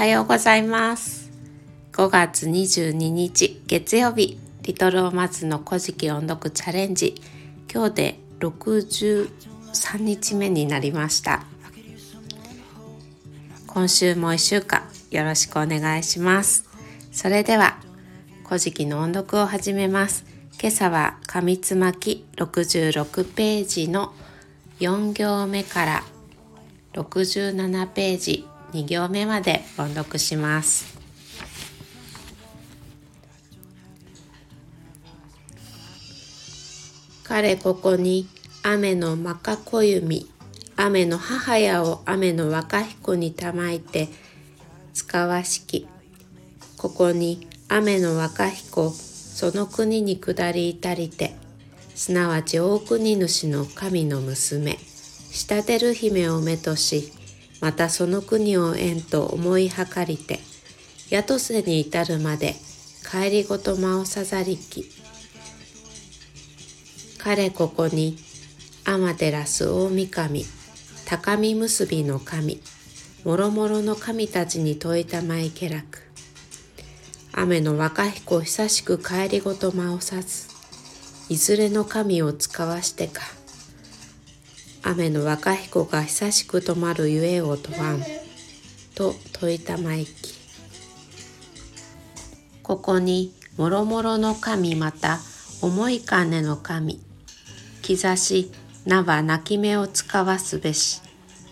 はようございます。5月22日月曜日、リトルお松の古事記音読チャレンジ、今日で63日目になりました。今週も1週間よろしくお願いします。それでは古事記の音読を始めます。今朝は上つまき66ページの4行目から67ページ2行目まで音読します。彼ここに雨のまかこゆみ、雨の母やを雨の若彦にたまいて使わしき、ここに雨の若彦その国に下りいたりて、すなわち大国主の神の娘、仕立てる姫を目とし、またその国を縁と思いはかりて、やとせに至るまで帰りごとまをさざりき。彼ここに、アマテラス大神、高見結びの神、もろもろの神たちに問いたまいけらく。雨の若彦久しく帰りごとまをさず、いずれの神を使わしてか。雨の若彦が久しく止まるゆえを問わんと問いたまいき。ここにもろもろの神、また重い金の神、兆し名は泣き目を使わすべし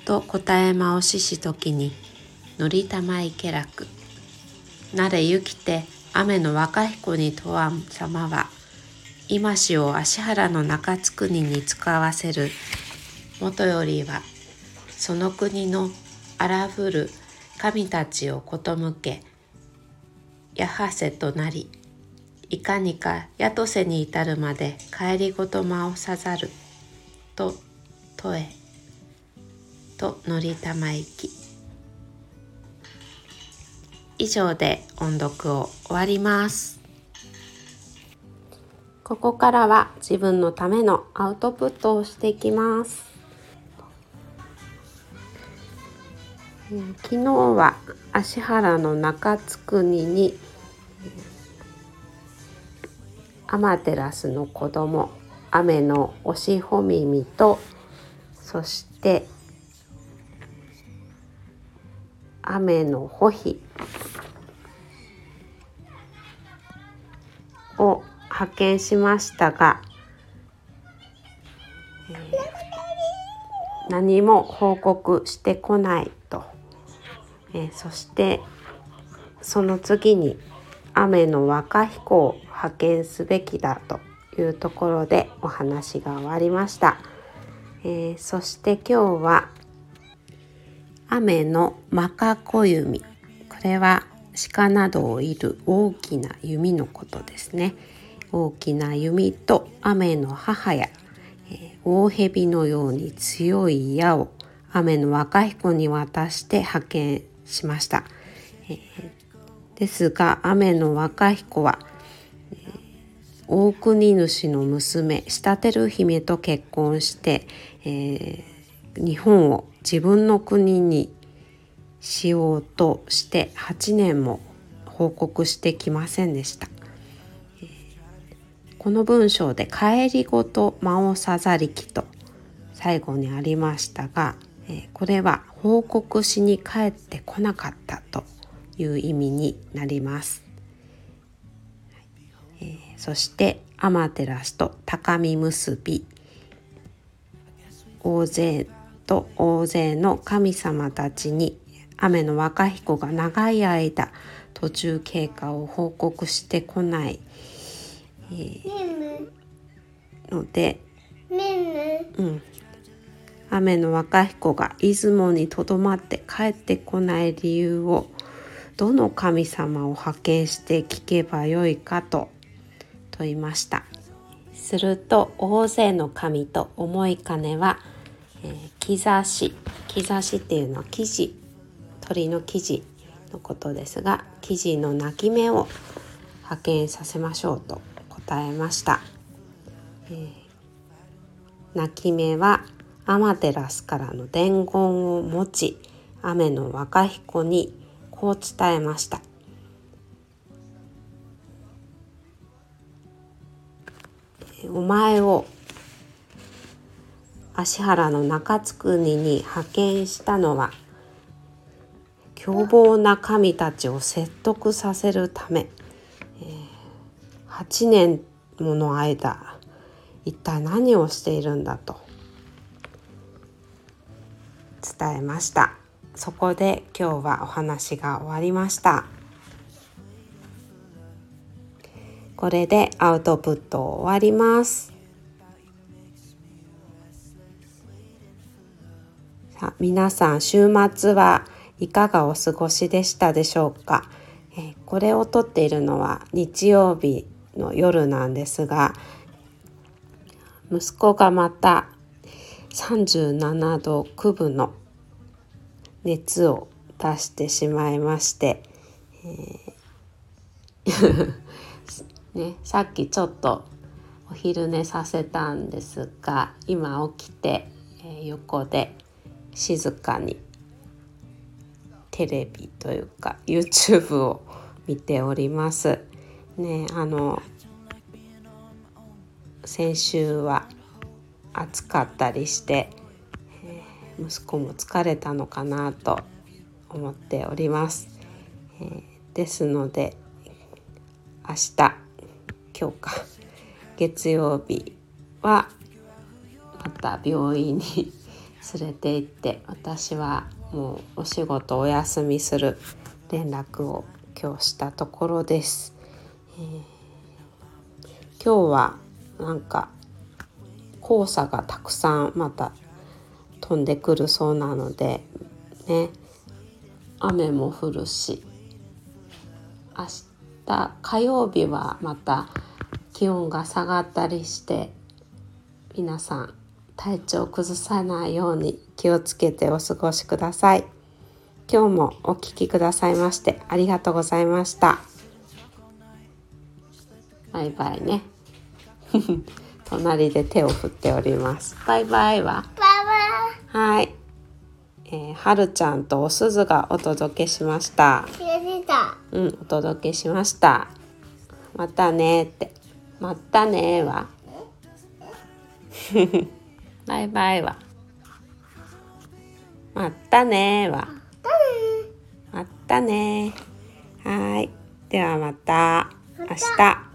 と答えまおししときに乗りたまいけらく。なれゆきて雨の若彦に問わんさまは、今しを芦原の中津国に使わせるもとよりは、その国のあらふる神たちをことむけ、やはせとなり、いかにかやとせに至るまで帰りごとまをさざる、と問え、とのりたまいき。以上で音読を終わります。ここからは自分のためのアウトプットをしていきます。昨日は芦原の中津国にアマテラスの子供、雨のおしほみみと、そして雨のほひを派遣しましたが、何も報告してこないと、そしてその次に雨の若彦を派遣すべきだというところでお話が終わりました。そして今日は雨のまかこ弓、これは鹿などを射る大きな弓のことですね。大きな弓と雨の母や、大蛇のように強い矢を雨の若彦に渡して派遣しました。ですが雨の若彦は、大国主の娘仕立てる姫と結婚して、日本を自分の国にしようとして8年も報告してきませんでした。この文章で帰りごとまをさざりきと最後にありましたが、これは報告しに帰ってこなかったという意味になります。そしてアマテラスと高見結び、大勢の神様たちに雨の若彦が長い間途中経過を報告してこない、ので、雨の若彦が出雲にとどまって帰ってこない理由をどの神様を派遣して聞けばよいかと問いました。すると大勢の神と重い金は、兆しっていうのは生地、鳥の生地のことですが、生地の泣き目を派遣させましょうと答えました。泣き目はアマテラスからの伝言を持ち、雨の若彦にこう伝えました。お前を芦原の中津国に派遣したのは凶暴な神たちを説得させるため、8年もの間一体何をしているんだと伝えました。そこで今日はお話が終わりました。これでアウトプットを終わります。さあ皆さん、週末はいかがお過ごしでしたでしょうか。これを撮っているのは日曜日の夜なんですが、息子がまた37度9分の熱を出してしまいまして、ね、さっきちょっとお昼寝させたんですが、今起きて横で静かにテレビというか YouTube を見ております、ね、先週は暑かったりして、息子も疲れたのかなと思っております、ですので今日月曜日はまた病院に連れて行って、私はもうお仕事お休みする連絡を今日したところです、今日はなんか黄砂がたくさんまた飛んでくるそうなので、ね、雨も降るし、明日火曜日はまた気温が下がったりして、皆さん体調を崩さないように気をつけてお過ごしください。今日もお聞きくださいましてありがとうございました。バイバイね。隣で手を振っております。バイバイは。バイバイ。はい。はるちゃんとおすずがお届けしました。お届けしました。またねって。またねは。バイバイは。またねは。またね。はい。ではまた明日。